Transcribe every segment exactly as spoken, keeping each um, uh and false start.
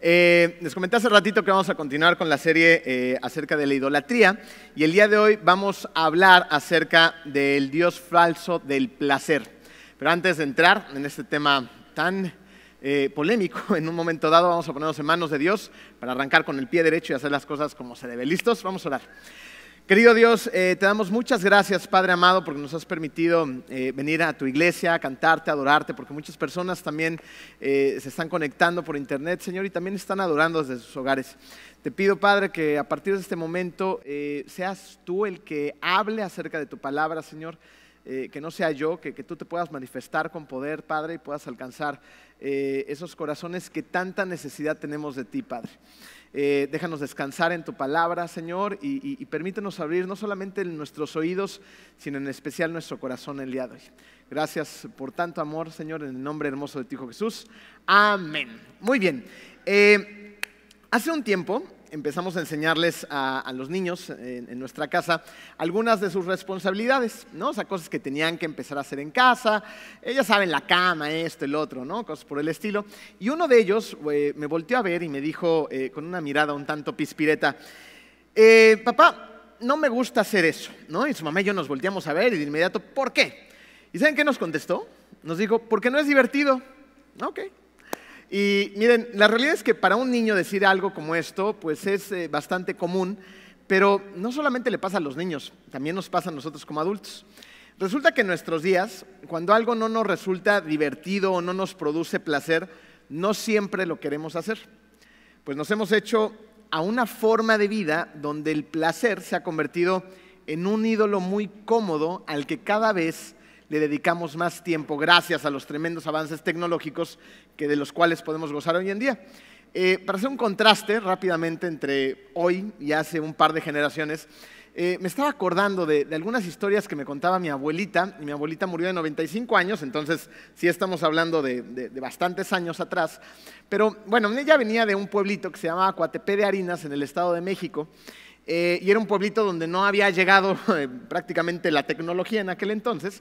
Eh, les comenté hace ratito que vamos a continuar con la serie eh, acerca de la idolatría y el día de hoy vamos a hablar acerca del dios falso del placer. Pero antes de entrar en este tema tan eh, polémico, en un momento dado vamos a ponernos en manos de Dios para arrancar con el pie derecho y hacer las cosas como se debe. ¿Listos? Vamos a orar. Querido Dios, eh, te damos muchas gracias, Padre amado, porque nos has permitido eh, venir a tu iglesia, a cantarte, a adorarte, porque muchas personas también eh, se están conectando por internet, Señor, y también están adorando desde sus hogares. Te pido, Padre, que a partir de este momento eh, seas tú el que hable acerca de tu palabra, Señor, eh, que no sea yo, que, que tú te puedas manifestar con poder, Padre, y puedas alcanzar eh, esos corazones que tanta necesidad tenemos de ti, Padre. Eh, déjanos descansar en tu palabra, Señor, y, y, y permítenos abrir no solamente nuestros oídos, sino en especial nuestro corazón el día de hoy. Gracias por tanto amor, Señor, en el nombre hermoso de tu Hijo Jesús. Amén. Muy bien. Eh, hace un tiempo empezamos a enseñarles a, a los niños en, en nuestra casa algunas de sus responsabilidades, ¿no? O sea, cosas que tenían que empezar a hacer en casa, ellas saben, la cama, esto, el otro, ¿no? Cosas por el estilo. Y uno de ellos eh, me volteó a ver y me dijo eh, con una mirada un tanto pispireta, eh, papá, no me gusta hacer eso, ¿no? Y su mamá y yo nos volteamos a ver y de inmediato, ¿por qué? ¿Y saben qué nos contestó? Nos dijo, porque no es divertido. Ok. Y miren, la realidad es que para un niño decir algo como esto, pues es eh, bastante común, pero no solamente le pasa a los niños, también nos pasa a nosotros como adultos. Resulta que en nuestros días, cuando algo no nos resulta divertido o no nos produce placer, no siempre lo queremos hacer. Pues nos hemos hecho a una forma de vida donde el placer se ha convertido en un ídolo muy cómodo al que cada vez le dedicamos más tiempo gracias a los tremendos avances tecnológicos que de los cuales podemos gozar hoy en día. Eh, para hacer un contraste rápidamente entre hoy y hace un par de generaciones, eh, me estaba acordando de, de algunas historias que me contaba mi abuelita, y mi abuelita murió de noventa y cinco años, entonces sí estamos hablando de, de, de bastantes años atrás, pero bueno, ella venía de un pueblito que se llamaba Coatepec de Harinas en el Estado de México, Eh, y era un pueblito donde no había llegado eh, prácticamente la tecnología en aquel entonces.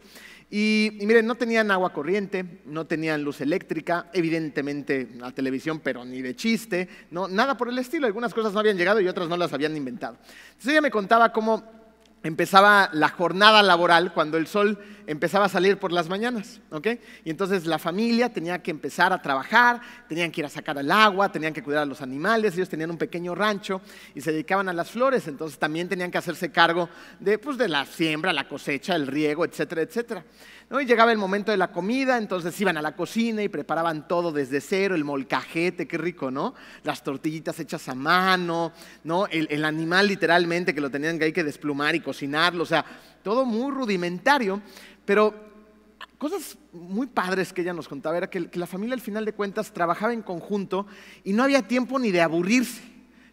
Y, y miren, no tenían agua corriente, no tenían luz eléctrica, evidentemente la televisión, pero ni de chiste, no, nada por el estilo. Algunas cosas no habían llegado y otras no las habían inventado. Entonces ella me contaba cómo empezaba la jornada laboral cuando el sol empezaba a salir por las mañanas, ¿ok? Y entonces la familia tenía que empezar a trabajar, tenían que ir a sacar el agua, tenían que cuidar a los animales, ellos tenían un pequeño rancho y se dedicaban a las flores, entonces también tenían que hacerse cargo de, pues, de la siembra, la cosecha, el riego, etcétera, etcétera, ¿no? Y llegaba el momento de la comida, entonces iban a la cocina y preparaban todo desde cero, el molcajete, qué rico, ¿no? Las tortillitas hechas a mano, ¿no? El, el animal literalmente que lo tenían que hay que desplumar y cocinarlo, o sea, todo muy rudimentario, pero cosas muy padres que ella nos contaba era que, que la familia al final de cuentas trabajaba en conjunto y no había tiempo ni de aburrirse,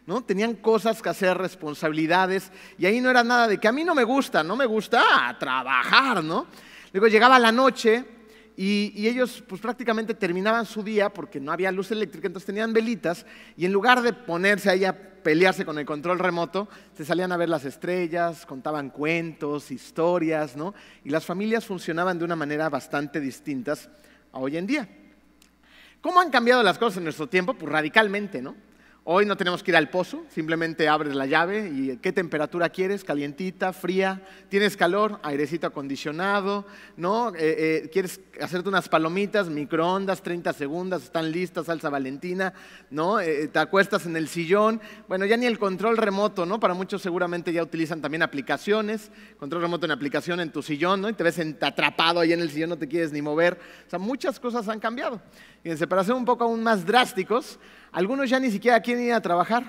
¿no? Tenían cosas que hacer, responsabilidades, y ahí no era nada de que a mí no me gusta, no me gusta trabajar, ¿no? Luego llegaba la noche y, y ellos pues prácticamente terminaban su día porque no había luz eléctrica, entonces tenían velitas y en lugar de ponerse ahí a pelearse con el control remoto, se salían a ver las estrellas, contaban cuentos, historias, ¿no? Y las familias funcionaban de una manera bastante distintas a hoy en día. ¿Cómo han cambiado las cosas en nuestro tiempo? Pues radicalmente, ¿no? Hoy no tenemos que ir al pozo, simplemente abres la llave y ¿qué temperatura quieres? ¿Calientita? ¿Fría? ¿Tienes calor? Airecito acondicionado, ¿no? Eh, eh, ¿Quieres hacerte unas palomitas? Microondas, treinta segundos, están listas, salsa valentina, ¿no? Eh, te acuestas en el sillón, bueno, ya ni el control remoto, ¿no? Para muchos seguramente ya utilizan también aplicaciones, control remoto en aplicación en tu sillón, ¿no? Y te ves atrapado ahí en el sillón, no te quieres ni mover, o sea, muchas cosas han cambiado. Fíjense, para ser un poco aún más drásticos, algunos ya ni siquiera quieren ir a trabajar,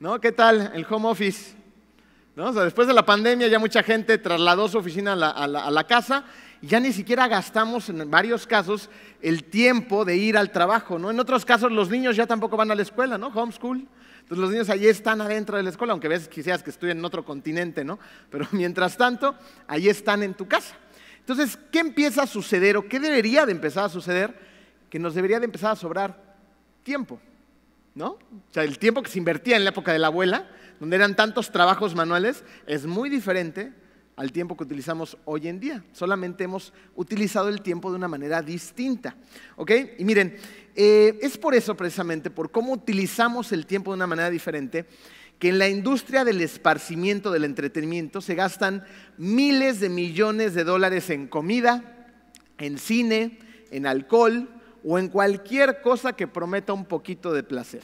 ¿no? ¿Qué tal el home office? ¿No? O sea, después de la pandemia ya mucha gente trasladó su oficina a la, a la, a la casa y ya ni siquiera gastamos en varios casos el tiempo de ir al trabajo, ¿no? En otros casos los niños ya tampoco van a la escuela, ¿no? Homeschool. Entonces los niños allí están adentro de la escuela, aunque a veces quisieras que estudien en otro continente, ¿no? Pero mientras tanto, allí están en tu casa. Entonces, ¿qué empieza a suceder o qué debería de empezar a suceder? Que nos debería de empezar a sobrar tiempo, ¿no? O sea, el tiempo que se invertía en la época de la abuela, donde eran tantos trabajos manuales, es muy diferente al tiempo que utilizamos hoy en día. Solamente hemos utilizado el tiempo de una manera distinta. ¿Ok? Y miren, eh, es por eso precisamente, por cómo utilizamos el tiempo de una manera diferente, que en la industria del esparcimiento, del entretenimiento, se gastan miles de millones de dólares en comida, en cine, en alcohol o en cualquier cosa que prometa un poquito de placer.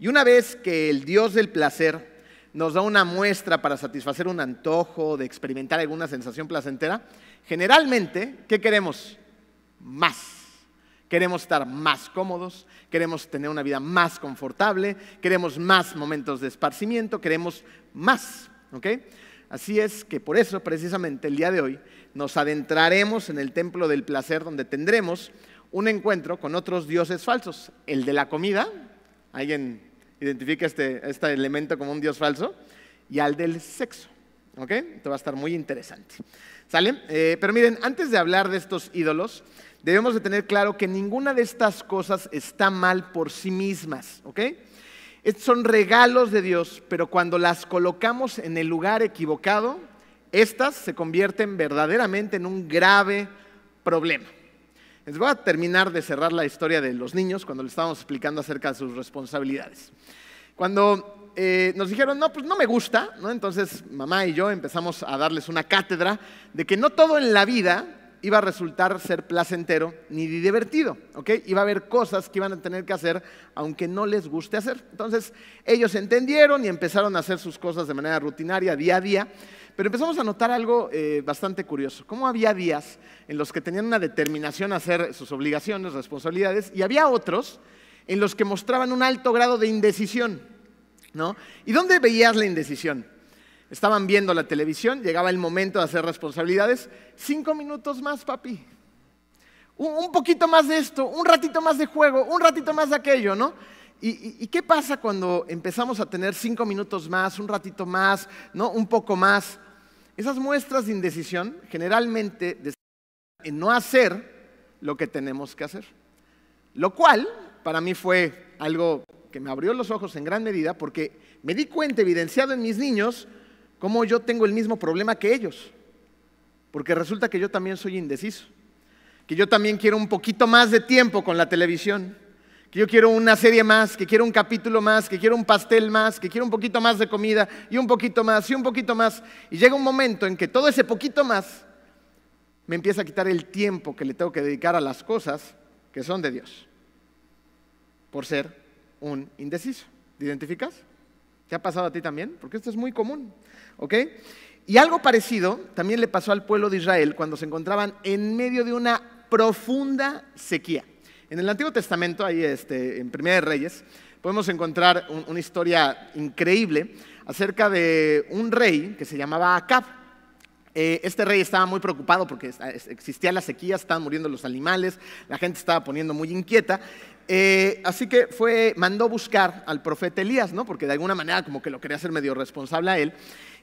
Y una vez que el Dios del placer nos da una muestra para satisfacer un antojo, de experimentar alguna sensación placentera, generalmente, ¿qué queremos? Más. Queremos estar más cómodos, queremos tener una vida más confortable, queremos más momentos de esparcimiento, queremos más, ¿ok? Así es que por eso, precisamente, el día de hoy nos adentraremos en el templo del placer, donde tendremos un encuentro con otros dioses falsos. El de la comida, alguien identifica este, este elemento como un dios falso, y al del sexo, ¿ok? Esto va a estar muy interesante, ¿sale? Eh, pero miren, antes de hablar de estos ídolos, debemos de tener claro que ninguna de estas cosas está mal por sí mismas, ¿ok? Estos son regalos de Dios, pero cuando las colocamos en el lugar equivocado, estas se convierten verdaderamente en un grave problema. Les voy a terminar de cerrar la historia de los niños cuando les estábamos explicando acerca de sus responsabilidades. Cuando eh, nos dijeron, no, pues no me gusta, ¿no? Entonces mamá y yo empezamos a darles una cátedra de que no todo en la vida iba a resultar ser placentero ni divertido, ¿ok? Iba a haber cosas que iban a tener que hacer aunque no les guste hacer. Entonces ellos entendieron y empezaron a hacer sus cosas de manera rutinaria, día a día. Pero empezamos a notar algo eh, bastante curioso. Cómo había días en los que tenían una determinación a hacer sus obligaciones, responsabilidades, y había otros en los que mostraban un alto grado de indecisión, ¿no? ¿Y dónde veías la indecisión? Estaban viendo la televisión, llegaba el momento de hacer responsabilidades. Cinco minutos más, papi. Un, un poquito más de esto, un ratito más de juego, un ratito más de aquello, ¿no? ¿Y, y, ¿Y qué pasa cuando empezamos a tener cinco minutos más, un ratito más, ¿no? Un poco más? Esas muestras de indecisión generalmente en no hacer lo que tenemos que hacer. Lo cual para mí fue algo que me abrió los ojos en gran medida, porque me di cuenta, evidenciado en mis niños, cómo yo tengo el mismo problema que ellos. Porque resulta que yo también soy indeciso, que yo también quiero un poquito más de tiempo con la televisión, que yo quiero una serie más, que quiero un capítulo más, que quiero un pastel más, que quiero un poquito más de comida, y un poquito más, y un poquito más. Y llega un momento en que todo ese poquito más me empieza a quitar el tiempo que le tengo que dedicar a las cosas que son de Dios, por ser un indeciso. ¿Te identificas? ¿Te ha pasado a ti también? Porque esto es muy común, ¿ok? Y algo parecido también le pasó al pueblo de Israel cuando se encontraban en medio de una profunda sequía. En el Antiguo Testamento, ahí este, en Primera de Reyes, podemos encontrar un, una historia increíble acerca de un rey que se llamaba Acab. Eh, este rey estaba muy preocupado porque existía la sequía, estaban muriendo los animales, la gente estaba poniendo muy inquieta. Eh, así que fue, mandó buscar al profeta Elías, ¿no? Porque de alguna manera como que lo quería hacer medio responsable a él.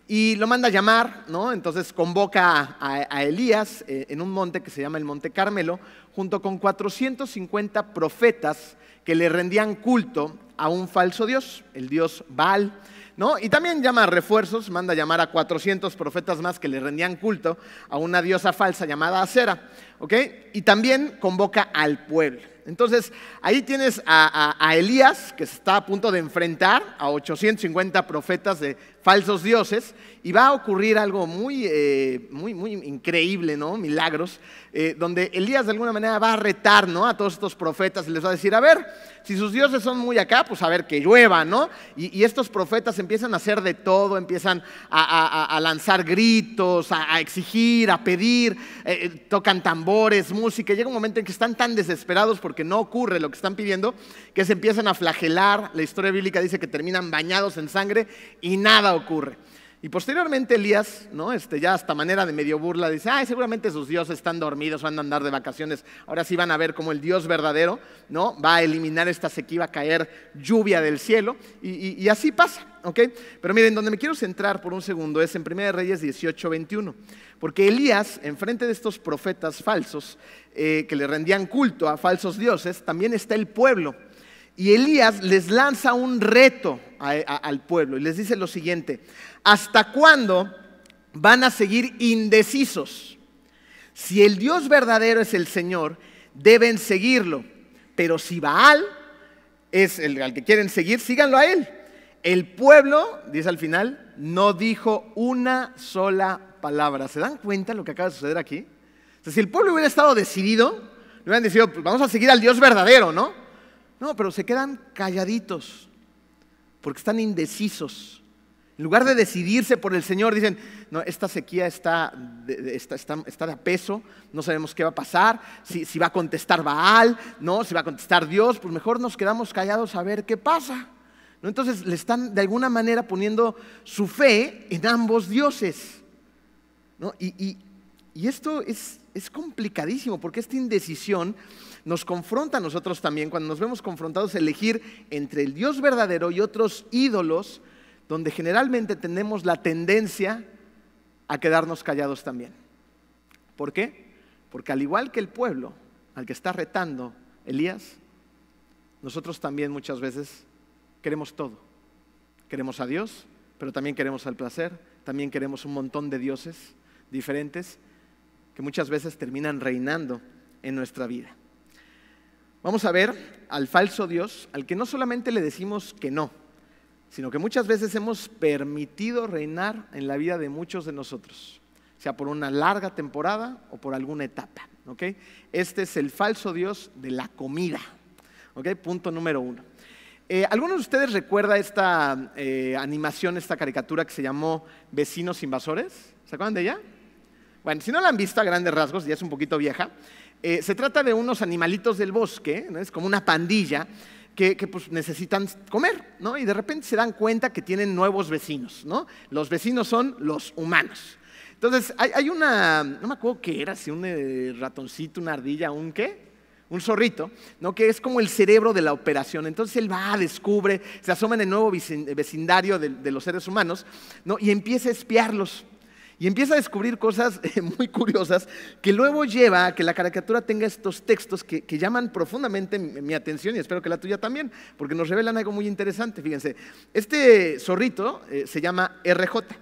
Y lo manda a llamar, ¿no? Entonces convoca a, a Elías eh, en un monte que se llama el Monte Carmelo, junto con cuatrocientos cincuenta profetas que le rendían culto a un falso dios, el dios Baal, ¿no? Y también llama a refuerzos, manda a llamar a cuatrocientos profetas más que le rendían culto a una diosa falsa llamada Asera, ¿ok? Y también convoca al pueblo. Entonces, ahí tienes a, a, a Elías, que está a punto de enfrentar a ochocientos cincuenta profetas de falsos dioses, y va a ocurrir algo muy, eh, muy, muy increíble, ¿no? Milagros, eh, donde Elías de alguna manera va a retar, ¿no? A todos estos profetas y les va a decir, a ver, si sus dioses son muy acá, pues a ver, que llueva, ¿no? Y, y estos profetas empiezan a hacer de todo, empiezan a, a, a lanzar gritos, a, a exigir, a pedir, eh, tocan tambores, música, y llega un momento en que están tan desesperados por porque no ocurre lo que están pidiendo, que se empiezan a flagelar. La historia bíblica dice que terminan bañados en sangre y nada ocurre. Y posteriormente Elías, ¿no? este, ya hasta manera de medio burla, dice, ay, seguramente sus dioses están dormidos, van a andar de vacaciones, ahora sí van a ver cómo el Dios verdadero, ¿no? va a eliminar esta sequía, va a caer lluvia del cielo, y, y, y así pasa, ¿ok? Pero miren, donde me quiero centrar por un segundo es en Primera de Reyes dieciocho, veintiuno, porque Elías, enfrente de estos profetas falsos, eh, que le rendían culto a falsos dioses, también está el pueblo, y Elías les lanza un reto a, a, al pueblo y les dice lo siguiente: ¿hasta cuándo van a seguir indecisos. Si el Dios verdadero es el Señor, deben seguirlo. Pero si Baal es el al que quieren seguir, síganlo a él. El pueblo, dice al final, no dijo una sola palabra. ¿Se dan cuenta lo que acaba de suceder aquí? O sea, si el pueblo hubiera estado decidido, le hubieran decidido, pues vamos a seguir al Dios verdadero, ¿no? No, pero se quedan calladitos, porque están indecisos. En lugar de decidirse por el Señor, dicen, no, esta sequía está de, está, está, está de a peso, no sabemos qué va a pasar, si, si va a contestar Baal, no, si va a contestar Dios, pues mejor nos quedamos callados a ver qué pasa. ¿No? Entonces le están de alguna manera poniendo su fe en ambos dioses, ¿no? Y, y, y esto es, es complicadísimo, porque esta indecisión nos confronta a nosotros también cuando nos vemos confrontados a elegir entre el Dios verdadero y otros ídolos, donde generalmente tenemos la tendencia a quedarnos callados también. ¿Por qué? Porque al igual que el pueblo al que está retando Elías, nosotros también muchas veces queremos todo. Queremos a Dios, pero también queremos al placer, también queremos un montón de dioses diferentes que muchas veces terminan reinando en nuestra vida. Vamos a ver al falso Dios, al que no solamente le decimos que no, sino que muchas veces hemos permitido reinar en la vida de muchos de nosotros, sea por una larga temporada o por alguna etapa, ¿ok? Este es el falso Dios de la comida, ¿ok? Punto número uno. Eh, ¿Alguno de ustedes recuerda esta eh, animación, esta caricatura que se llamó Vecinos Invasores? ¿Se acuerdan de ella? Bueno, si no la han visto a grandes rasgos, ya es un poquito vieja. Eh, se trata de unos animalitos del bosque, ¿no? Es como una pandilla que, que pues, necesitan comer, ¿no? Y de repente se dan cuenta que tienen nuevos vecinos, ¿no? Los vecinos son los humanos. Entonces, hay, hay una, no me acuerdo qué era, si un eh, ratoncito, una ardilla, un qué... un zorrito, ¿no? Que es como el cerebro de la operación. Entonces él va, descubre, se asoma en el nuevo vecindario de, de los seres humanos, ¿no? Y empieza a espiarlos. Y empieza a descubrir cosas eh, muy curiosas que luego lleva a que la caricatura tenga estos textos que, que llaman profundamente mi, mi atención, y espero que la tuya también, porque nos revelan algo muy interesante. Fíjense, este zorrito eh, se llama R J.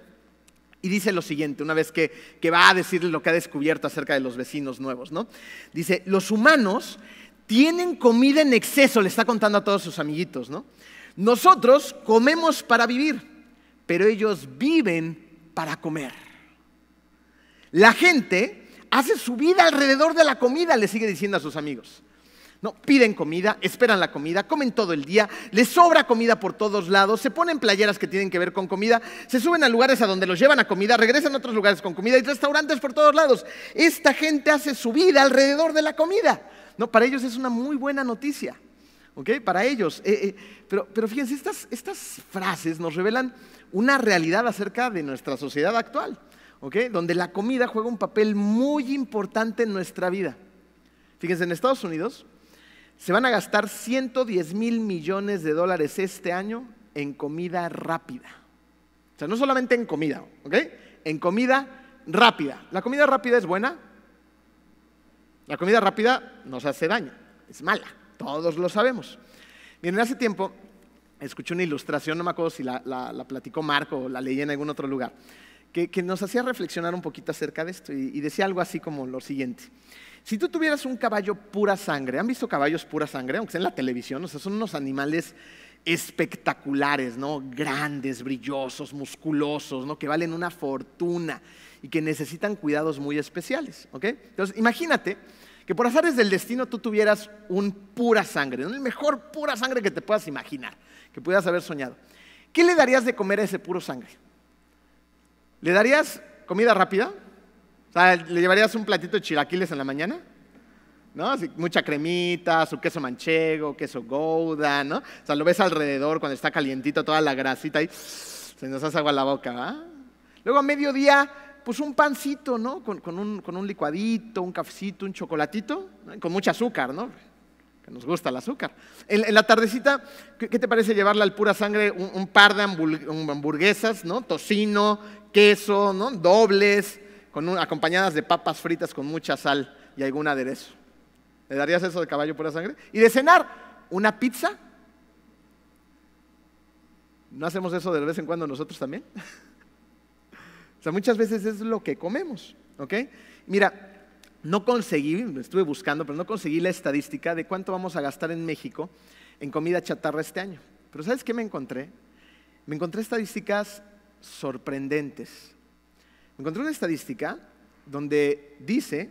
Y dice lo siguiente, una vez que, que va a decirle lo que ha descubierto acerca de los vecinos nuevos, ¿no? Dice, los humanos tienen comida en exceso, le está contando a todos sus amiguitos, ¿no? Nosotros comemos para vivir, pero ellos viven para comer. La gente hace su vida alrededor de la comida, le sigue diciendo a sus amigos. No, piden comida, esperan la comida, comen todo el día, les sobra comida por todos lados, se ponen playeras que tienen que ver con comida, se suben a lugares a donde los llevan a comida, regresan a otros lugares con comida y restaurantes por todos lados. Esta gente hace su vida alrededor de la comida. No, para ellos es una muy buena noticia, ¿ok? Para ellos. Eh, eh, pero, pero fíjense, estas, estas frases nos revelan una realidad acerca de nuestra sociedad actual, ¿ok? Donde la comida juega un papel muy importante en nuestra vida. Fíjense, en Estados Unidos se van a gastar ciento diez mil millones de dólares este año en comida rápida. O sea, no solamente en comida, ¿ok? En comida rápida. ¿La comida rápida es buena? La comida rápida nos hace daño, es mala, todos lo sabemos. Miren, hace tiempo escuché una ilustración, no me acuerdo si la, la, la platicó Marco o la leí en algún otro lugar, que, que nos hacía reflexionar un poquito acerca de esto y, y decía algo así como lo siguiente. Si tú tuvieras un caballo pura sangre, ¿han visto caballos pura sangre? Aunque sea en la televisión, o sea, son unos animales espectaculares, ¿no? Grandes, brillosos, musculosos, ¿no? Que valen una fortuna y que necesitan cuidados muy especiales, ¿ok? Entonces, imagínate que por azares del destino tú tuvieras un pura sangre, ¿no? El mejor pura sangre que te puedas imaginar, que pudieras haber soñado. ¿Qué le darías de comer a ese puro sangre? ¿Le darías comida rápida? O sea, ¿le llevarías un platito de chilaquiles en la mañana? ¿No? Así, mucha cremita, su queso manchego, queso gouda, ¿no? O sea, lo ves alrededor cuando está calientito, toda la grasita ahí, se nos hace agua la boca, ¿va? Luego a mediodía, pues un pancito, ¿no? Con, con, un, con un licuadito, un cafecito, un chocolatito, ¿no? Con mucho azúcar, ¿no? Que nos gusta el azúcar. En, en la tardecita, ¿qué, ¿qué te parece llevarle al pura sangre un, un par de hamburguesas, ¿no? Tocino, queso, ¿no? Dobles. Con un, acompañadas de papas fritas con mucha sal y algún aderezo. ¿Le darías eso de caballo pura sangre? Y de cenar, ¿una pizza? ¿No hacemos eso de vez en cuando nosotros también? O sea, muchas veces es lo que comemos, ¿ok? Mira, no conseguí, estuve buscando, pero no conseguí la estadística de cuánto vamos a gastar en México en comida chatarra este año. Pero ¿sabes qué me encontré? Me encontré estadísticas sorprendentes. Me encontré una estadística donde dice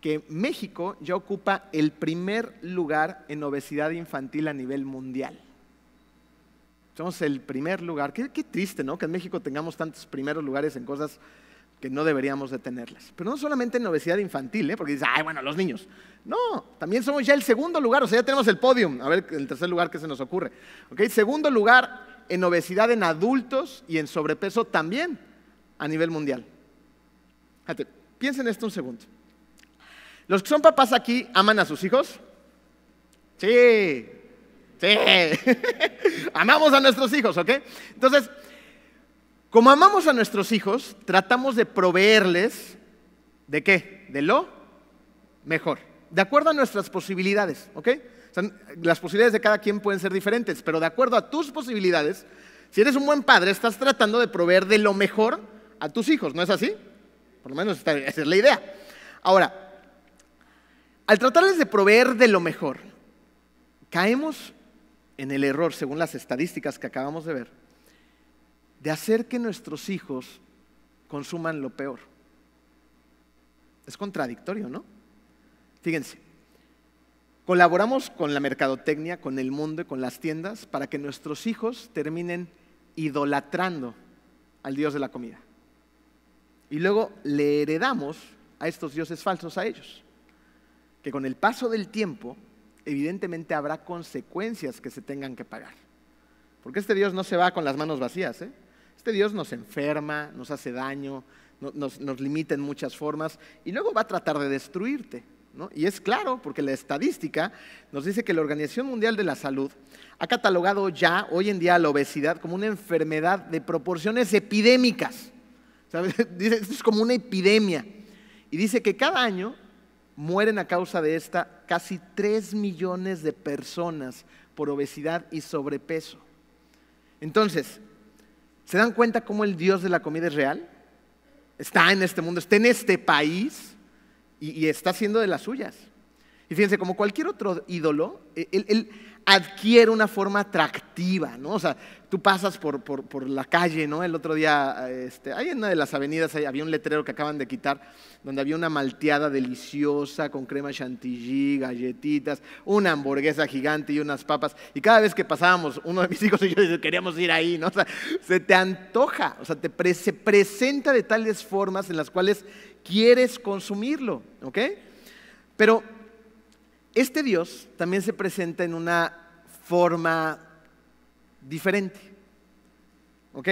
que México ya ocupa el primer lugar en obesidad infantil a nivel mundial. Somos el primer lugar. Qué, qué triste, ¿no? Que en México tengamos tantos primeros lugares en cosas que no deberíamos de tenerlas. Pero no solamente en obesidad infantil, ¿eh? Porque dices, ay, bueno, los niños. No, también somos ya el segundo lugar, o sea, ya tenemos el podium. A ver, el tercer lugar que se nos ocurre. ¿Okay? Segundo lugar en obesidad en adultos y en sobrepeso también a nivel mundial. Fíjate, piensen esto un segundo. ¿Los que son papás aquí aman a sus hijos? Sí. Sí, amamos a nuestros hijos, ¿ok? Entonces, como amamos a nuestros hijos, tratamos de proveerles, ¿de qué? De lo mejor, de acuerdo a nuestras posibilidades, ¿ok? O sea, las posibilidades de cada quien pueden ser diferentes, pero de acuerdo a tus posibilidades, si eres un buen padre, estás tratando de proveer de lo mejor a tus hijos, ¿no es así? Por lo menos esa es la idea. Ahora, al tratarles de proveer de lo mejor, caemos en el error, según las estadísticas que acabamos de ver, de hacer que nuestros hijos consuman lo peor. Es contradictorio, ¿no? Fíjense, colaboramos con la mercadotecnia, con el mundo y con las tiendas para que nuestros hijos terminen idolatrando al dios de la comida. Y luego le heredamos a estos dioses falsos a ellos, que con el paso del tiempo evidentemente habrá consecuencias que se tengan que pagar. Porque este Dios no se va con las manos vacías, ¿eh? Este Dios nos enferma, nos hace daño, no, nos, nos limita en muchas formas y luego va a tratar de destruirte, ¿no? Y es claro, porque la estadística nos dice que la Organización Mundial de la Salud ha catalogado ya hoy en día la obesidad como una enfermedad de proporciones epidémicas. ¿Sabes? Dice, esto es como una epidemia. Y dice que cada año mueren a causa de esta casi tres millones de personas por obesidad y sobrepeso. Entonces, ¿se dan cuenta cómo el dios de la comida es real? Está en este mundo, está en este país y, y está haciendo de las suyas. Y fíjense, como cualquier otro ídolo, él, él adquiere una forma atractiva, ¿no? O sea, tú pasas por, por, por la calle, ¿no? El otro día, este, ahí en una de las avenidas había un letrero que acaban de quitar, donde había una malteada deliciosa con crema chantilly, galletitas, una hamburguesa gigante y unas papas. Y cada vez que pasábamos, uno de mis hijos y yo queríamos ir ahí, ¿no? O sea, se te antoja, o sea, te pre- se presenta de tales formas en las cuales quieres consumirlo, ¿ok? Pero este Dios también se presenta en una forma diferente, ¿ok?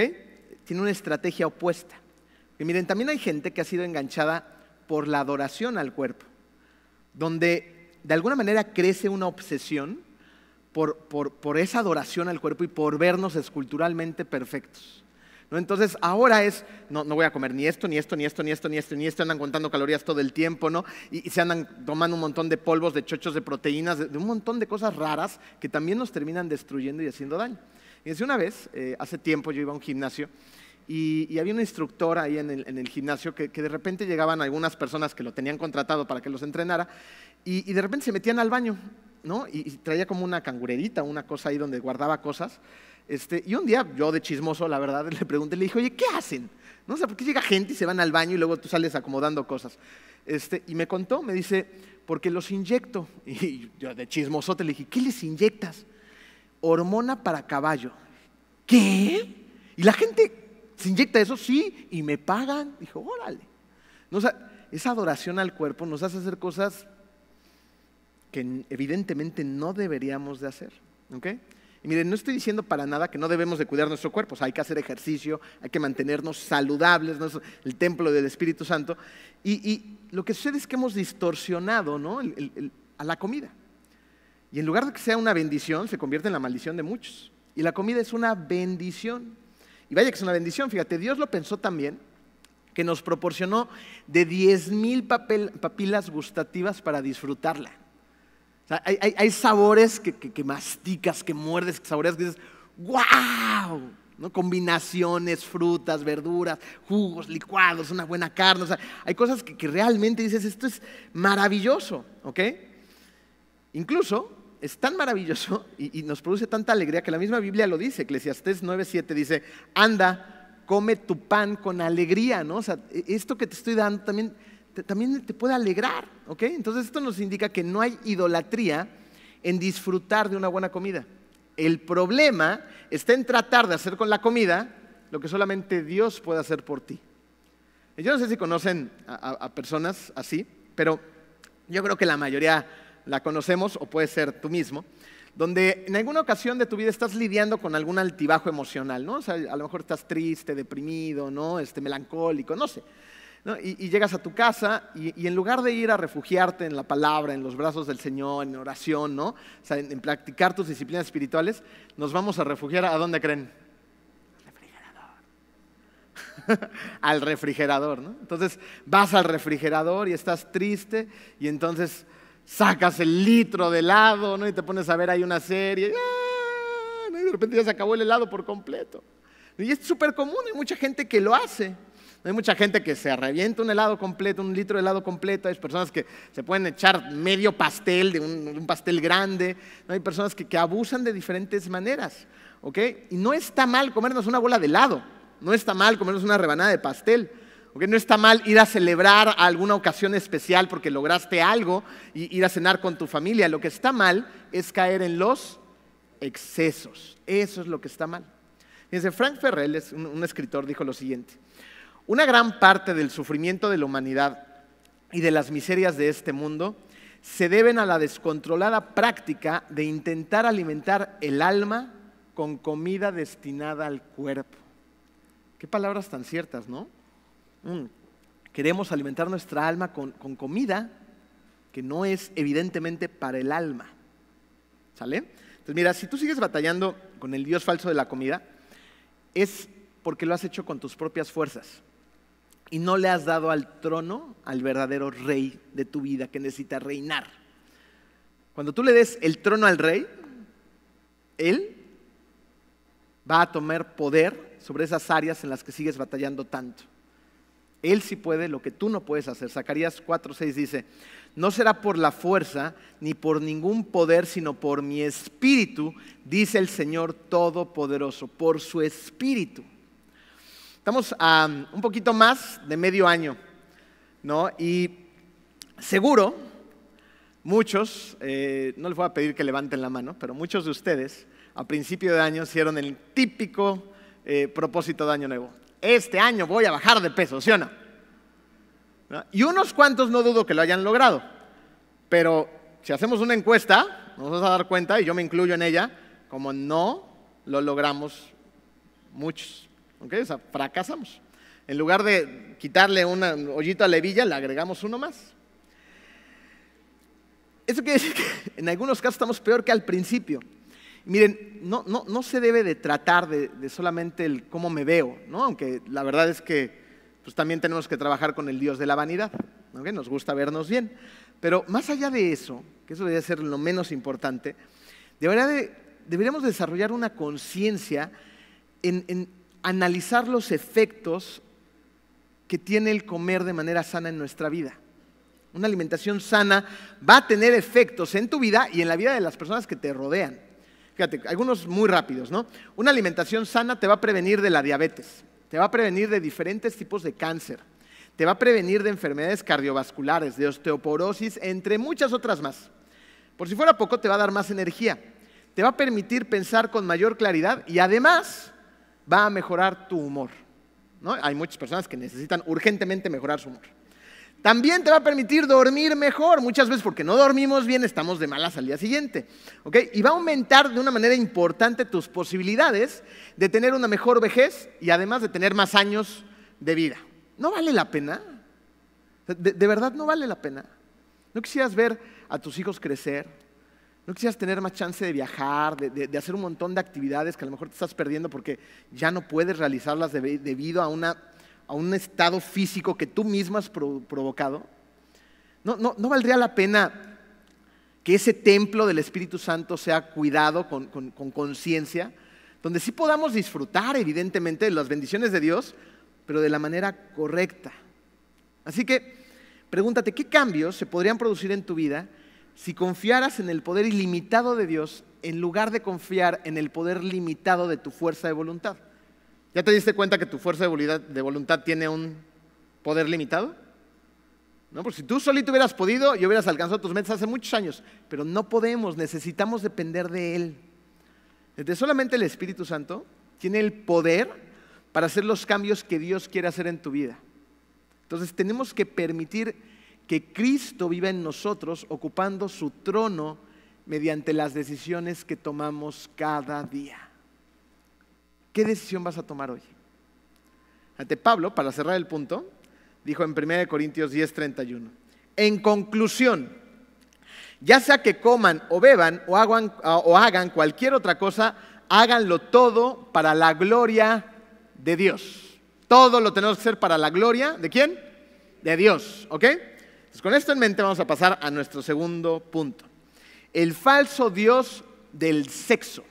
Tiene una estrategia opuesta. Y miren, también hay gente que ha sido enganchada por la adoración al cuerpo, donde de alguna manera crece una obsesión por, por, por esa adoración al cuerpo y por vernos esculturalmente perfectos, ¿no? Entonces ahora es, no, no voy a comer ni esto, ni esto, ni esto, ni esto, ni esto, ni esto, andan contando calorías todo el tiempo, ¿no? Y, y se andan tomando un montón de polvos, de chochos, de proteínas, de, de un montón de cosas raras que también nos terminan destruyendo y haciendo daño. Y desde una vez, eh, hace tiempo yo iba a un gimnasio y, y había un instructor ahí en el, en el gimnasio que, que de repente llegaban algunas personas que lo tenían contratado para que los entrenara y, y de repente se metían al baño, ¿no? Y, y traía como una cangurerita, una cosa ahí donde guardaba cosas. Este, y un día, yo de chismoso, la verdad, le pregunté, le dije, oye, ¿qué hacen? ¿No? O sea, ¿por qué llega gente y se van al baño y luego tú sales acomodando cosas? Este, y me contó, me dice, porque los inyecto. Y yo de chismosote le dije, ¿qué les inyectas? Hormona para caballo. ¿Qué? ¿Y la gente se inyecta eso? Sí, y me pagan. Dijo, órale. No, o sea, esa adoración al cuerpo nos hace hacer cosas que evidentemente no deberíamos de hacer, ¿ok? Y miren, no estoy diciendo para nada que no debemos de cuidar nuestro cuerpo, o sea, hay que hacer ejercicio, hay que mantenernos saludables, ¿no? Es el templo del Espíritu Santo. Y, y lo que sucede es que hemos distorsionado, ¿no? el, el, el, a la comida. Y en lugar de que sea una bendición, se convierte en la maldición de muchos. Y la comida es una bendición. Y vaya que es una bendición, fíjate, Dios lo pensó también, que nos proporcionó de diez mil papilas gustativas para disfrutarla. O sea, hay, hay, hay sabores que, que, que masticas, que muerdes, que saboreas, que dices, ¡wow! ¿no? Combinaciones, frutas, verduras, jugos, licuados, una buena carne. O sea, hay cosas que, que realmente dices, esto es maravilloso, ¿ok? Incluso es tan maravilloso y, y nos produce tanta alegría que la misma Biblia lo dice. Eclesiastés nueve siete dice, anda, come tu pan con alegría, ¿no? O sea, esto que te estoy dando también te, también te puede alegrar, ¿ok? Entonces esto nos indica que no hay idolatría en disfrutar de una buena comida. El problema está en tratar de hacer con la comida lo que solamente Dios puede hacer por ti. Yo no sé si conocen a, a, a personas así, pero yo creo que la mayoría la conocemos, o puede ser tú mismo, donde en alguna ocasión de tu vida estás lidiando con algún altibajo emocional, ¿no? O sea, a lo mejor estás triste, deprimido, ¿no? Este, melancólico, no sé, ¿no? Y, y llegas a tu casa y, y en lugar de ir a refugiarte en la palabra, en los brazos del Señor, en oración, ¿no? O sea, en, en practicar tus disciplinas espirituales, nos vamos a refugiar ¿a dónde creen? Refrigerador. Al refrigerador, ¿no? Entonces vas al refrigerador y estás triste y entonces sacas el litro de helado, ¿no? Y te pones a ver ahí una serie. ¡Ah! Y de repente ya se acabó el helado por completo. Y es súper común, hay mucha gente que lo hace. Hay mucha gente que se revienta un helado completo, un litro de helado completo. Hay personas que se pueden echar medio pastel, de un, un pastel grande. Hay personas que, que abusan de diferentes maneras, ¿ok? Y no está mal comernos una bola de helado. No está mal comernos una rebanada de pastel. ¿Ok? No está mal ir a celebrar alguna ocasión especial porque lograste algo y ir a cenar con tu familia. Lo que está mal es caer en los excesos. Eso es lo que está mal. Fíjense, Frank Ferrell, es un, un escritor, dijo lo siguiente. Una gran parte del sufrimiento de la humanidad y de las miserias de este mundo se deben a la descontrolada práctica de intentar alimentar el alma con comida destinada al cuerpo. Qué palabras tan ciertas, ¿no? Mm. Queremos alimentar nuestra alma con, con comida que no es evidentemente para el alma, ¿sale? Entonces mira, si tú sigues batallando con el Dios falso de la comida, es porque lo has hecho con tus propias fuerzas. Y no le has dado al trono al verdadero rey de tu vida que necesita reinar. Cuando tú le des el trono al rey, él va a tomar poder sobre esas áreas en las que sigues batallando tanto. Él sí puede lo que tú no puedes hacer. Zacarías cuatro seis dice, no será por la fuerza ni por ningún poder, sino por mi espíritu, dice el Señor Todopoderoso, por su espíritu. Estamos a um, un poquito más de medio año, ¿no? Y seguro muchos, eh, no les voy a pedir que levanten la mano, pero muchos de ustedes a principio de año hicieron el típico eh, propósito de año nuevo. Este año voy a bajar de peso, ¿sí o no? ¿No? Y unos cuantos no dudo que lo hayan logrado, pero si hacemos una encuesta, nos vamos a dar cuenta, y yo me incluyo en ella, como no lo logramos muchos. ¿Okay? O sea, fracasamos. En lugar de quitarle una ollita a la hebilla, le agregamos uno más. Eso quiere decir que en algunos casos estamos peor que al principio. Miren, no, no, no se debe de tratar de, de solamente el cómo me veo, ¿no? Aunque la verdad es que pues, también tenemos que trabajar con el Dios de la vanidad, ¿no? Que nos gusta vernos bien. Pero más allá de eso, que eso debería ser lo menos importante, debería de, deberíamos desarrollar una conciencia en... en analizar los efectos que tiene el comer de manera sana en nuestra vida. Una alimentación sana va a tener efectos en tu vida y en la vida de las personas que te rodean. Fíjate, algunos muy rápidos, ¿no? Una alimentación sana te va a prevenir de la diabetes, te va a prevenir de diferentes tipos de cáncer, te va a prevenir de enfermedades cardiovasculares, de osteoporosis, entre muchas otras más. Por si fuera poco, te va a dar más energía, te va a permitir pensar con mayor claridad y además va a mejorar tu humor, ¿no? Hay muchas personas que necesitan urgentemente mejorar su humor. También te va a permitir dormir mejor. Muchas veces porque no dormimos bien estamos de malas al día siguiente, ¿ok? Y va a aumentar de una manera importante tus posibilidades de tener una mejor vejez y además de tener más años de vida. ¿No vale la pena? De, de verdad no vale la pena. ¿No quisieras ver a tus hijos crecer? ¿No quisieras tener más chance de viajar, de, de, de hacer un montón de actividades que a lo mejor te estás perdiendo porque ya no puedes realizarlas de, debido a, una, a un estado físico que tú mismo has pro, provocado? ¿No, no, ¿No valdría la pena que ese templo del Espíritu Santo sea cuidado con conciencia? donde sí podamos disfrutar evidentemente de las bendiciones de Dios, pero de la manera correcta. Así que pregúntate, ¿qué cambios se podrían producir en tu vida si confiaras en el poder ilimitado de Dios en lugar de confiar en el poder limitado de tu fuerza de voluntad? ¿Ya te diste cuenta que tu fuerza de voluntad tiene un poder limitado? No, porque si tú solito hubieras podido y hubieras alcanzado tus metas hace muchos años, pero no podemos, necesitamos depender de Él. Desde solamente el Espíritu Santo tiene el poder para hacer los cambios que Dios quiere hacer en tu vida. Entonces tenemos que permitir que Cristo viva en nosotros ocupando su trono mediante las decisiones que tomamos cada día. ¿Qué decisión vas a tomar hoy? Ante Pablo, para cerrar el punto, dijo en primera de Corintios diez, treinta y uno. En conclusión, ya sea que coman o beban o hagan, o hagan cualquier otra cosa, háganlo todo para la gloria de Dios. Todo lo tenemos que hacer para la gloria, ¿de quién? De Dios, ¿ok? Entonces, con esto en mente vamos a pasar a nuestro segundo punto. El falso Dios del sexo.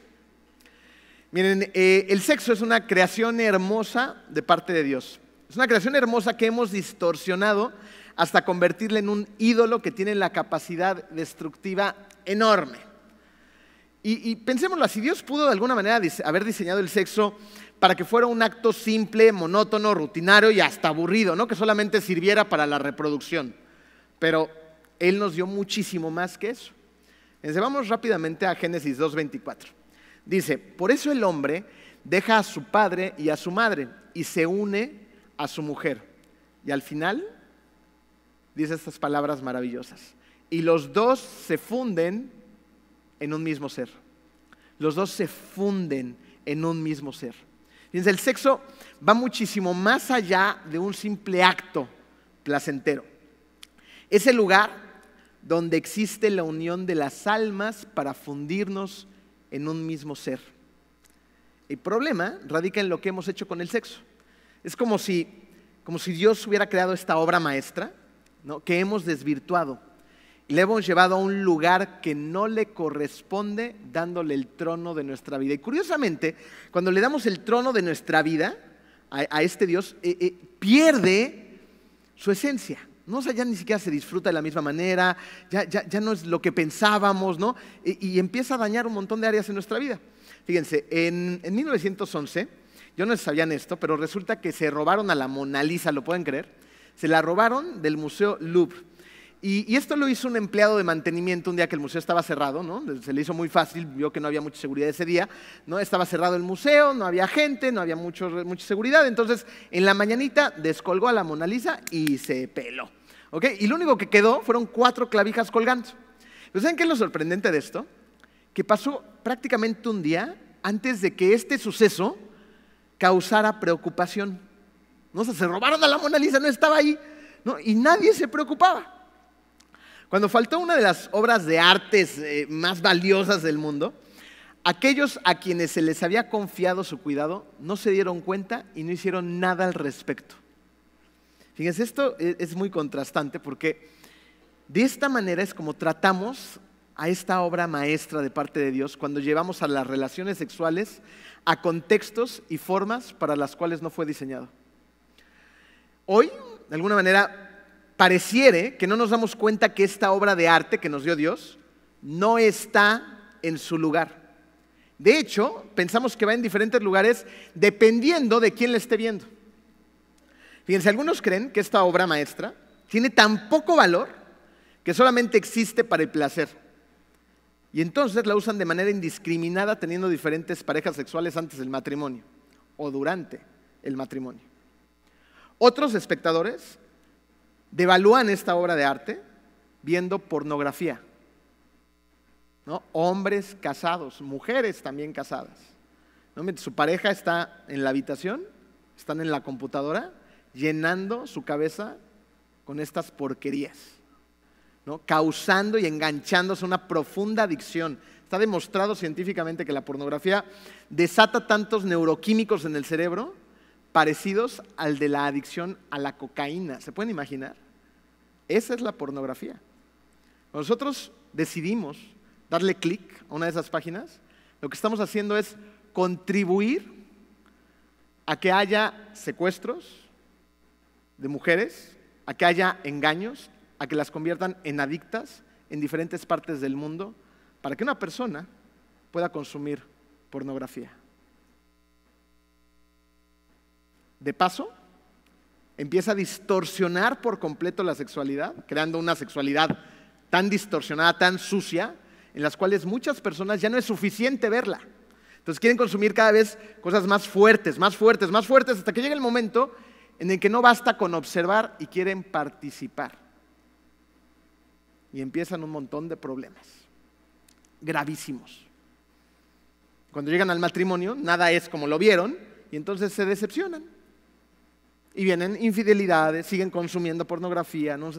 Miren, eh, el sexo es una creación hermosa de parte de Dios. Es una creación hermosa que hemos distorsionado hasta convertirla en un ídolo que tiene la capacidad destructiva enorme. Y, y pensémoslo así, Dios pudo de alguna manera dise- haber diseñado el sexo para que fuera un acto simple, monótono, rutinario y hasta aburrido, ¿no? Que solamente sirviera para la reproducción. Pero Él nos dio muchísimo más que eso. Entonces, vamos rápidamente a Génesis dos, veinticuatro. Dice, por eso el hombre deja a su padre y a su madre y se une a su mujer. Y al final dice estas palabras maravillosas. Y los dos se funden en un mismo ser. Los dos se funden en un mismo ser. Fíjense, el sexo va muchísimo más allá de un simple acto placentero. Es el lugar donde existe la unión de las almas para fundirnos en un mismo ser. El problema radica en lo que hemos hecho con el sexo. Es como si, como si Dios hubiera creado esta obra maestra, ¿no?, que hemos desvirtuado y le hemos llevado a un lugar que no le corresponde, dándole el trono de nuestra vida. Y curiosamente, cuando le damos el trono de nuestra vida a, a este Dios, eh, eh, pierde su esencia. No, o sea, ya ni siquiera se disfruta de la misma manera, ya, ya, ya no es lo que pensábamos, ¿no? Y, y empieza a dañar un montón de áreas en nuestra vida. Fíjense, en, en mil novecientos once... yo no sabían esto, pero resulta que se robaron a la Mona Lisa, ¿lo pueden creer? Se la robaron del Museo Louvre. Y, y esto lo hizo un empleado de mantenimiento un día que el museo estaba cerrado, ¿no? Se le hizo muy fácil, vio que no había mucha seguridad ese día, ¿no? Estaba cerrado el museo, no había gente, no había mucho, mucha seguridad. Entonces, en la mañanita descolgó a la Mona Lisa y se peló, ¿ok? Y lo único que quedó fueron cuatro clavijas colgando. ¿Pero saben qué es lo sorprendente de esto? Que pasó prácticamente un día antes de que este suceso causara preocupación. No, o sea, se robaron a la Mona Lisa, no estaba ahí, ¿no? Y nadie se preocupaba. Cuando faltó una de las obras de artes eh, más valiosas del mundo, aquellos a quienes se les había confiado su cuidado no se dieron cuenta y no hicieron nada al respecto. Fíjense, esto es muy contrastante porque de esta manera es como tratamos a esta obra maestra de parte de Dios cuando llevamos a las relaciones sexuales a contextos y formas para las cuales no fue diseñado. Hoy, de alguna manera, pareciere que no nos damos cuenta que esta obra de arte que nos dio Dios no está en su lugar. De hecho, pensamos que va en diferentes lugares dependiendo de quién la esté viendo. Fíjense, algunos creen que esta obra maestra tiene tan poco valor que solamente existe para el placer. Y entonces la usan de manera indiscriminada teniendo diferentes parejas sexuales antes del matrimonio o durante el matrimonio. Otros espectadores devalúan esta obra de arte viendo pornografía, ¿no? Hombres casados, mujeres también casadas, ¿no? Su pareja está en la habitación, están en la computadora llenando su cabeza con estas porquerías, ¿no? Causando y enganchándose una profunda adicción. Está demostrado científicamente que la pornografía desata tantos neuroquímicos en el cerebro parecidos al de la adicción a la cocaína. ¿Se pueden imaginar? Esa es la pornografía. Nosotros decidimos darle clic a una de esas páginas. Lo que estamos haciendo es contribuir a que haya secuestros de mujeres, a que haya engaños, a que las conviertan en adictas en diferentes partes del mundo, para que una persona pueda consumir pornografía. De paso, empieza a distorsionar por completo la sexualidad, creando una sexualidad tan distorsionada, tan sucia, en las cuales muchas personas ya no es suficiente verla. Entonces quieren consumir cada vez cosas más fuertes, más fuertes, más fuertes, hasta que llega el momento en el que no basta con observar y quieren participar. Y empiezan un montón de problemas gravísimos. Cuando llegan al matrimonio, nada es como lo vieron y entonces se decepcionan. Y vienen infidelidades, siguen consumiendo pornografía, no,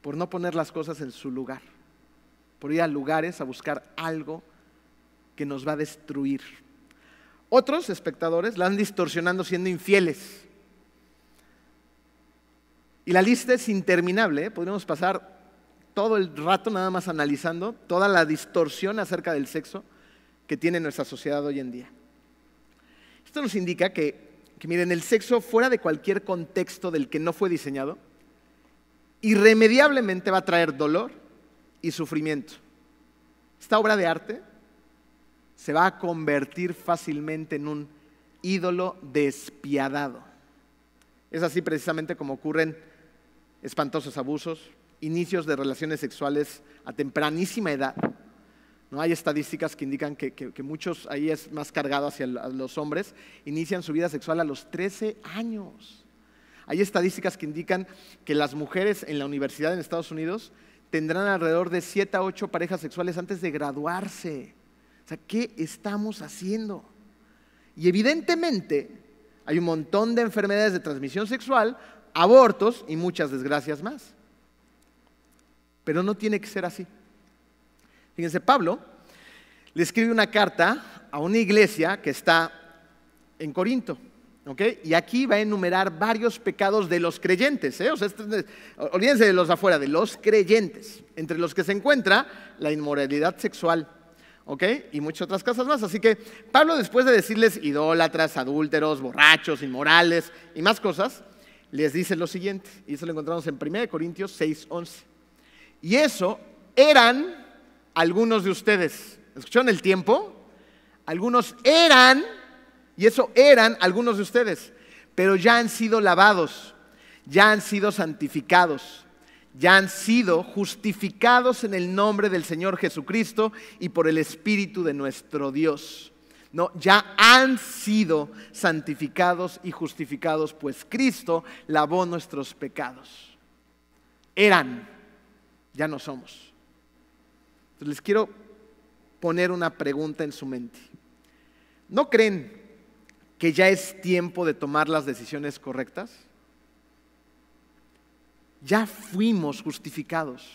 por no poner las cosas en su lugar, por ir a lugares a buscar algo que nos va a destruir. Otros espectadores la han distorsionando siendo infieles. Y la lista es interminable, ¿eh? Podríamos pasar todo el rato nada más analizando toda la distorsión acerca del sexo que tiene nuestra sociedad hoy en día. Esto nos indica que, que, miren, el sexo fuera de cualquier contexto del que no fue diseñado, irremediablemente va a traer dolor y sufrimiento. Esta obra de arte se va a convertir fácilmente en un ídolo despiadado. Es así precisamente como ocurren espantosos abusos, inicios de relaciones sexuales a tempranísima edad. ¿No? Hay estadísticas que indican que, que, que muchos, ahí es más cargado hacia los hombres, inician su vida sexual a los trece años. Hay estadísticas que indican que las mujeres en la universidad en Estados Unidos tendrán alrededor de siete a ocho parejas sexuales antes de graduarse. O sea, ¿qué estamos haciendo? Y evidentemente hay un montón de enfermedades de transmisión sexual, abortos y muchas desgracias más. Pero no tiene que ser así. Fíjense, Pablo le escribe una carta a una iglesia que está en Corinto, ¿ok? Y aquí va a enumerar varios pecados de los creyentes, ¿eh? O sea, olvídense de los de afuera, de los creyentes, entre los que se encuentra la inmoralidad sexual, ¿ok? Y muchas otras cosas más. Así que Pablo, después de decirles idólatras, adúlteros, borrachos, inmorales y más cosas, les dice lo siguiente, y eso lo encontramos en primera de Corintios seis, once. Y eso eran algunos de ustedes. ¿Escucharon el tiempo? Algunos eran, y eso eran algunos de ustedes, pero ya han sido lavados, ya han sido santificados, ya han sido justificados en el nombre del Señor Jesucristo y por el Espíritu de nuestro Dios. No, ya han sido santificados y justificados, pues Cristo lavó nuestros pecados. Eran, ya no somos. Les quiero poner una pregunta en su mente. ¿No creen que ya es tiempo de tomar las decisiones correctas? Ya fuimos justificados.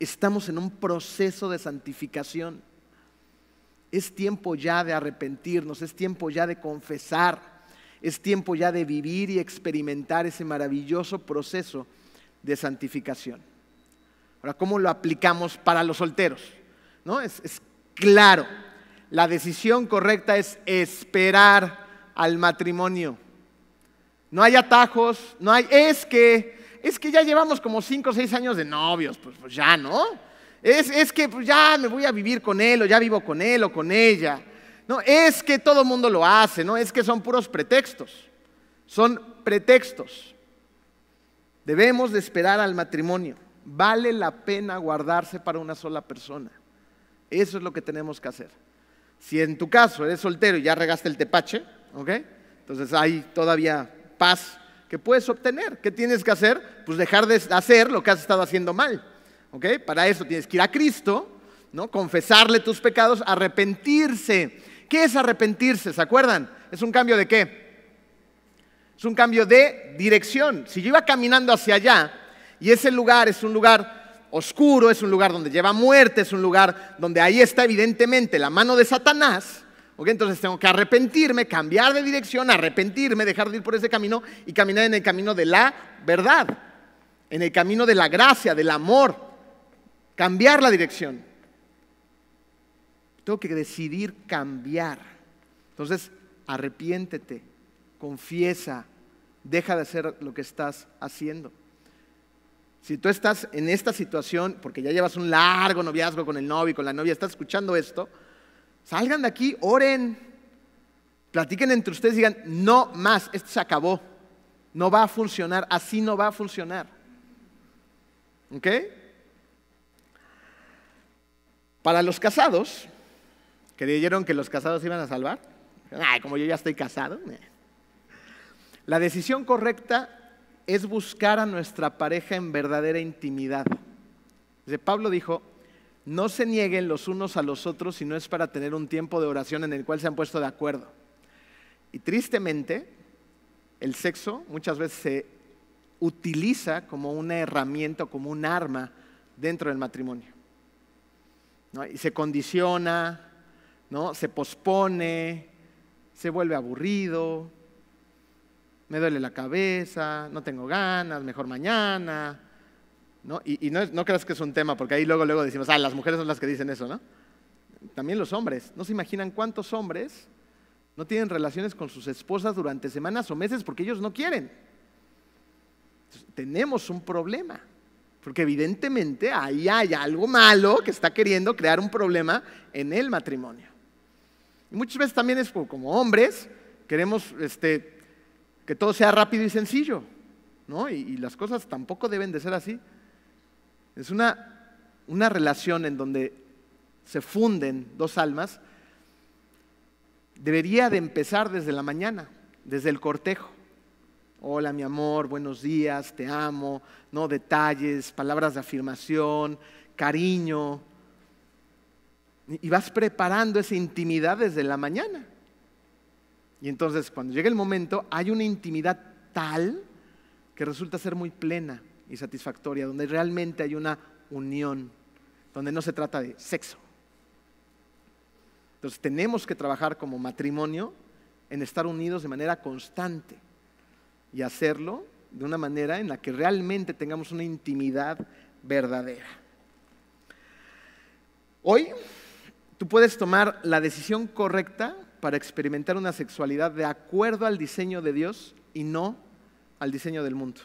Estamos en un proceso de santificación. Es tiempo ya de arrepentirnos, es tiempo ya de confesar, es tiempo ya de vivir y experimentar ese maravilloso proceso de santificación. Ahora, ¿cómo lo aplicamos para los solteros? ¿No? Es, es claro, la decisión correcta es esperar al matrimonio. No hay atajos, no hay, es que, es que ya llevamos como cinco o seis años de novios, pues, pues ya, ¿no? Es, es que pues ya me voy a vivir con él, o ya vivo con él, o con ella. No, es que todo el mundo lo hace, ¿no? Es que son puros pretextos, son pretextos. Debemos de esperar al matrimonio. Vale la pena guardarse para una sola persona. Eso es lo que tenemos que hacer. Si en tu caso eres soltero y ya regaste el tepache, ¿ok? Entonces hay todavía paz que puedes obtener. ¿Qué tienes que hacer? Pues dejar de hacer lo que has estado haciendo mal, ¿ok? Para eso tienes que ir a Cristo, ¿no? Confesarle tus pecados, arrepentirse. ¿Qué es arrepentirse? ¿Se acuerdan? ¿Es un cambio de qué? Es un cambio de dirección. Si yo iba caminando hacia allá, y ese lugar es un lugar oscuro, es un lugar donde lleva muerte, es un lugar donde ahí está evidentemente la mano de Satanás, ¿ok? Entonces tengo que arrepentirme, cambiar de dirección, arrepentirme, dejar de ir por ese camino y caminar en el camino de la verdad, en el camino de la gracia, del amor, cambiar la dirección. Tengo que decidir cambiar. Entonces, arrepiéntete, confiesa, deja de hacer lo que estás haciendo. Si tú estás en esta situación, porque ya llevas un largo noviazgo con el novio y con la novia, estás escuchando esto, salgan de aquí, oren, platiquen entre ustedes, digan, no más, esto se acabó, no va a funcionar, así no va a funcionar. ¿Ok? Para los casados, que dijeron que los casados se iban a salvar, ay, como yo ya estoy casado, la decisión correcta es buscar a nuestra pareja en verdadera intimidad. Desde Pablo dijo, no se nieguen los unos a los otros si no es para tener un tiempo de oración en el cual se han puesto de acuerdo. Y tristemente, el sexo muchas veces se utiliza como una herramienta o como un arma dentro del matrimonio, ¿no? Y se condiciona, ¿no? Se pospone, se vuelve aburrido. Me duele la cabeza, no tengo ganas, mejor mañana, ¿no? Y, y no, no creas que es un tema, porque ahí luego, luego decimos, ah, las mujeres son las que dicen eso, ¿no? También los hombres. No se imaginan cuántos hombres no tienen relaciones con sus esposas durante semanas o meses porque ellos no quieren. Entonces, tenemos un problema, porque evidentemente ahí hay algo malo que está queriendo crear un problema en el matrimonio. Y muchas veces también es como, como hombres, queremos... este, que todo sea rápido y sencillo, ¿no? Y, y las cosas tampoco deben de ser así. Es una, una relación en donde se funden dos almas. Debería de empezar desde la mañana, desde el cortejo. Hola, mi amor, buenos días, te amo, ¿no? Detalles, palabras de afirmación, cariño. Y vas preparando esa intimidad desde la mañana. Y entonces, cuando llega el momento, hay una intimidad tal que resulta ser muy plena y satisfactoria, donde realmente hay una unión, donde no se trata de sexo. Entonces, tenemos que trabajar como matrimonio en estar unidos de manera constante y hacerlo de una manera en la que realmente tengamos una intimidad verdadera. Hoy, tú puedes tomar la decisión correcta para experimentar una sexualidad de acuerdo al diseño de Dios y no al diseño del mundo.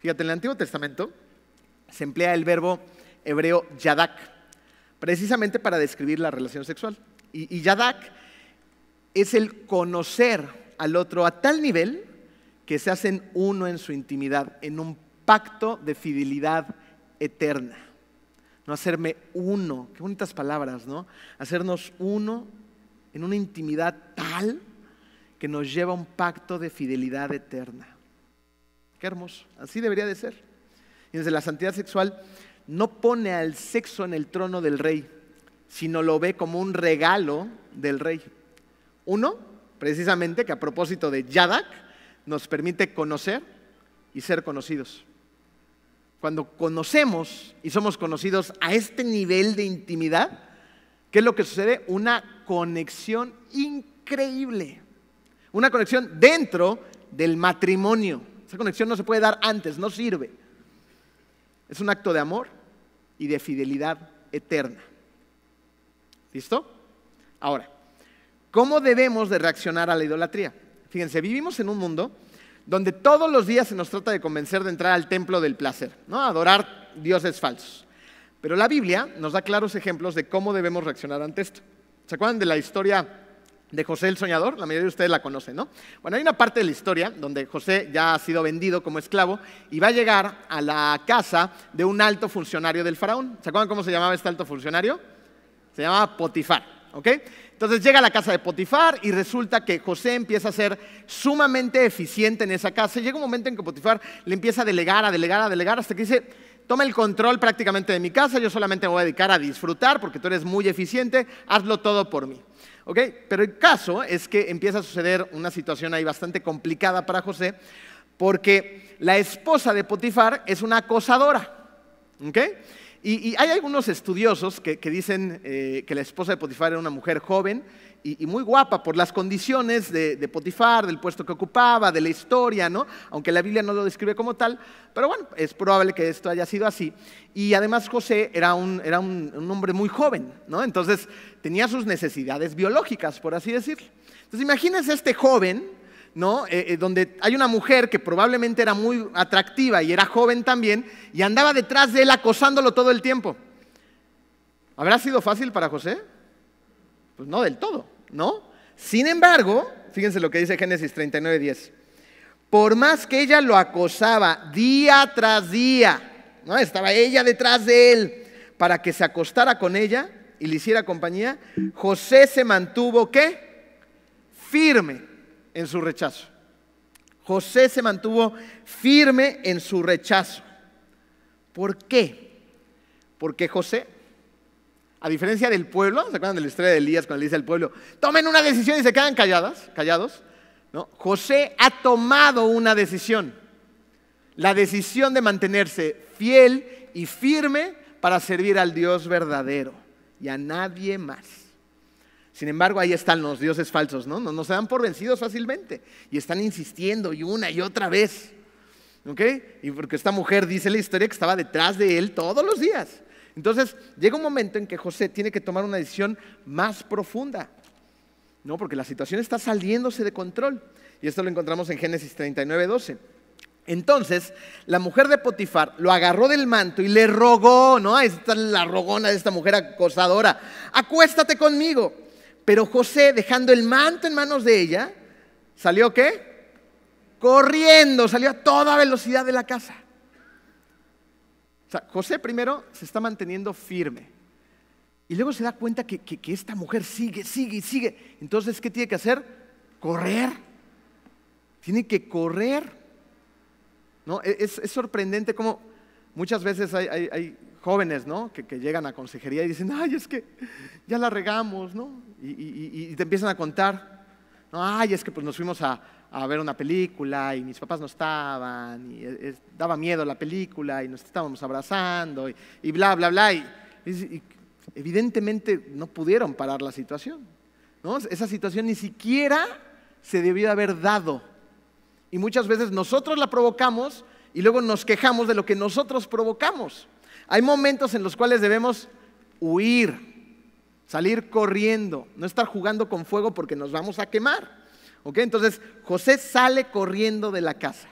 Fíjate, en el Antiguo Testamento se emplea el verbo hebreo yadak, precisamente para describir la relación sexual. Y, y yadak es el conocer al otro a tal nivel que se hacen uno en su intimidad, en un pacto de fidelidad eterna. No hacerme uno, qué bonitas palabras, ¿no? Hacernos uno en una intimidad tal que nos lleva a un pacto de fidelidad eterna. Qué hermoso, así debería de ser. Y desde la santidad sexual no pone al sexo en el trono del rey, sino lo ve como un regalo del rey. Uno, precisamente, que a propósito de yadak, nos permite conocer y ser conocidos. Cuando conocemos y somos conocidos a este nivel de intimidad, ¿qué es lo que sucede? Una conexión increíble. Una conexión dentro del matrimonio. Esa conexión no se puede dar antes, no sirve. Es un acto de amor y de fidelidad eterna. ¿Listo? Ahora, ¿cómo debemos de reaccionar a la idolatría? Fíjense, vivimos en un mundo donde todos los días se nos trata de convencer de entrar al templo del placer, ¿no? Adorar dioses falsos. Pero la Biblia nos da claros ejemplos de cómo debemos reaccionar ante esto. ¿Se acuerdan de la historia de José el Soñador? La mayoría de ustedes la conocen, ¿no? Bueno, hay una parte de la historia donde José ya ha sido vendido como esclavo y va a llegar a la casa de un alto funcionario del faraón. ¿Se acuerdan cómo se llamaba este alto funcionario? Se llamaba Potifar, ¿ok? Entonces llega a la casa de Potifar y resulta que José empieza a ser sumamente eficiente en esa casa. Y llega un momento en que Potifar le empieza a delegar, a delegar, a delegar, hasta que dice... Toma el control prácticamente de mi casa, yo solamente me voy a dedicar a disfrutar porque tú eres muy eficiente, hazlo todo por mí. ¿Okay? Pero el caso es que empieza a suceder una situación ahí bastante complicada para José porque la esposa de Potifar es una acosadora. ¿Okay? Y, y hay algunos estudiosos que, que dicen eh, que la esposa de Potifar era una mujer joven y, y muy guapa por las condiciones de, de Potifar, del puesto que ocupaba, de la historia, ¿no? Aunque la Biblia no lo describe como tal, pero bueno, es probable que esto haya sido así. Y además José era un, era un, un hombre muy joven, ¿no? Entonces tenía sus necesidades biológicas, por así decirlo. Entonces imagínense este joven, ¿no? Eh, eh, donde hay una mujer que probablemente era muy atractiva y era joven también, y andaba detrás de él acosándolo todo el tiempo. ¿Habrá sido fácil para José? Pues no del todo, ¿no? Sin embargo, fíjense lo que dice Génesis treinta y nueve, diez. Por más que ella lo acosaba día tras día, ¿no? Estaba ella detrás de él para que se acostara con ella y le hiciera compañía. José se mantuvo, ¿qué? Firme en su rechazo. José se mantuvo firme en su rechazo. ¿Por qué? Porque José... A diferencia del pueblo, ¿se acuerdan de la historia de Elías cuando le dice al pueblo, tomen una decisión y se quedan calladas, callados? ¿No? José ha tomado una decisión, la decisión de mantenerse fiel y firme para servir al Dios verdadero y a nadie más. Sin embargo, ahí están los dioses falsos, ¿no? No, no se dan por vencidos fácilmente y están insistiendo y una y otra vez, ¿ok? Y porque esta mujer dice la historia que estaba detrás de él todos los días. Entonces, llega un momento en que José tiene que tomar una decisión más profunda, ¿no? Porque la situación está saliéndose de control. Y esto lo encontramos en Génesis treinta y nueve, doce. Entonces, la mujer de Potifar lo agarró del manto y le rogó, ¿no? Ahí está la rogona de esta mujer acosadora. Acuéstate conmigo. Pero José, dejando el manto en manos de ella, ¿salió qué? Corriendo, salió a toda velocidad de la casa. O sea, José primero se está manteniendo firme y luego se da cuenta que, que, que esta mujer sigue, sigue y sigue. Entonces, ¿qué tiene que hacer? Correr. Tiene que correr. ¿No? Es, es sorprendente cómo muchas veces hay, hay, hay jóvenes, ¿no? que, que llegan a consejería y dicen, ay, es que ya la regamos, ¿no? Y, y, y te empiezan a contar, no, ay, es que pues nos fuimos a... a ver una película y mis papás no estaban, y es, daba miedo la película y nos estábamos abrazando y, y bla, bla, bla. Y, y evidentemente no pudieron parar la situación, ¿no? Esa situación ni siquiera se debió haber dado. Y muchas veces nosotros la provocamos y luego nos quejamos de lo que nosotros provocamos. Hay momentos en los cuales debemos huir, salir corriendo, no estar jugando con fuego porque nos vamos a quemar. Okay, entonces José sale corriendo de la casa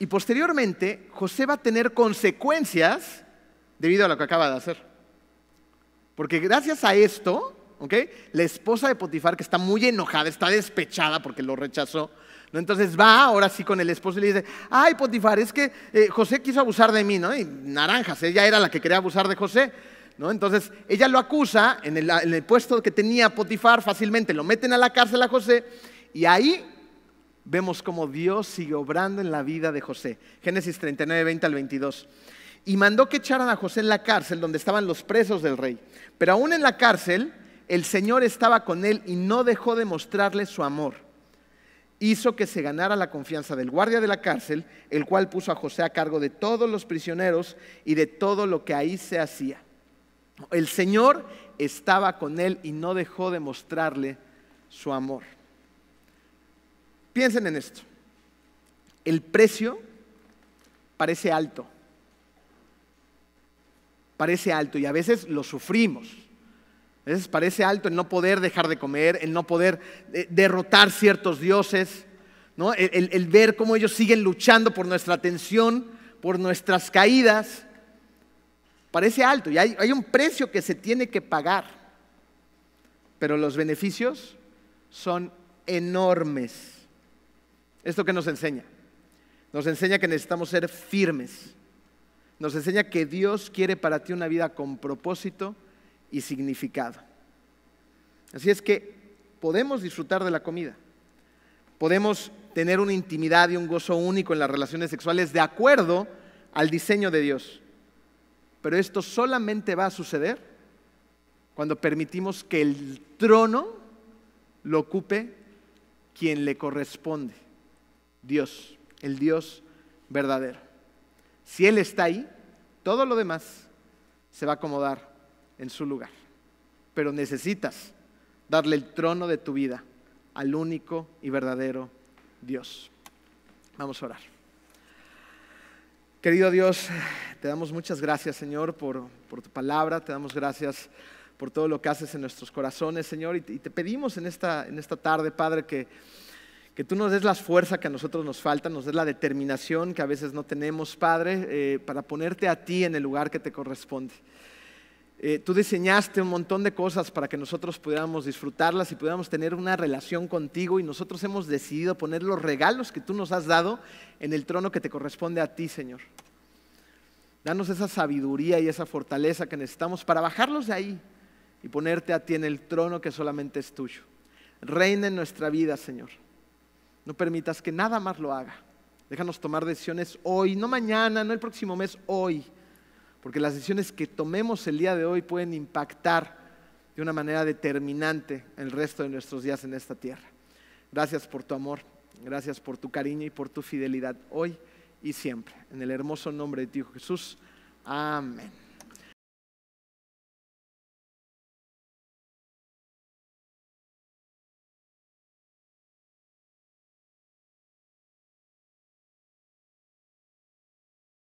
y posteriormente José va a tener consecuencias debido a lo que acaba de hacer, porque gracias a esto, okay, la esposa de Potifar, que está muy enojada, está despechada porque lo rechazó, ¿no? Entonces va ahora sí con el esposo y le dice, ay Potifar, es que eh, José quiso abusar de mí, ¿no? Y naranjas, ella era la que quería abusar de José, ¿no? Entonces ella lo acusa en el, en el puesto que tenía Potifar fácilmente, lo meten a la cárcel a José y ahí vemos cómo Dios sigue obrando en la vida de José. Génesis treinta y nueve, veinte al veintidós. Y mandó que echaran a José en la cárcel donde estaban los presos del rey. Pero aún en la cárcel el Señor estaba con él y no dejó de mostrarle su amor. Hizo que se ganara la confianza del guardia de la cárcel, el cual puso a José a cargo de todos los prisioneros y de todo lo que ahí se hacía. El Señor estaba con él y no dejó de mostrarle su amor. Piensen en esto. El precio parece alto. Parece alto y a veces lo sufrimos. A veces parece alto el no poder dejar de comer, el no poder derrotar ciertos dioses, ¿no? El, el, el ver cómo ellos siguen luchando por nuestra atención, por nuestras caídas. Parece alto y hay, hay un precio que se tiene que pagar, pero los beneficios son enormes. ¿Esto qué nos enseña? Nos enseña que necesitamos ser firmes. Nos enseña que Dios quiere para ti una vida con propósito y significado. Así es que podemos disfrutar de la comida. Podemos tener una intimidad y un gozo único en las relaciones sexuales de acuerdo al diseño de Dios. Pero esto solamente va a suceder cuando permitimos que el trono lo ocupe quien le corresponde, Dios, el Dios verdadero. Si Él está ahí, todo lo demás se va a acomodar en su lugar. Pero necesitas darle el trono de tu vida al único y verdadero Dios. Vamos a orar. Querido Dios, te damos muchas gracias, Señor, por, por tu palabra. Te damos gracias por todo lo que haces en nuestros corazones, Señor. Y te, y te pedimos en esta, en esta tarde, Padre, que, que tú nos des la fuerza que a nosotros nos falta, nos des la determinación que a veces no tenemos, Padre, eh, para ponerte a ti en el lugar que te corresponde. Eh, tú diseñaste un montón de cosas para que nosotros pudiéramos disfrutarlas y pudiéramos tener una relación contigo, y nosotros hemos decidido poner los regalos que tú nos has dado en el trono que te corresponde a ti, Señor. Danos esa sabiduría y esa fortaleza que necesitamos para bajarlos de ahí y ponerte a ti en el trono que solamente es tuyo. Reina en nuestra vida, Señor. No permitas que nada más lo haga. Déjanos tomar decisiones hoy, no mañana, no el próximo mes, hoy. Porque las decisiones que tomemos el día de hoy pueden impactar de una manera determinante el resto de nuestros días en esta tierra. Gracias por tu amor, gracias por tu cariño y por tu fidelidad hoy y siempre. En el hermoso nombre de tu Hijo Jesús. Amén.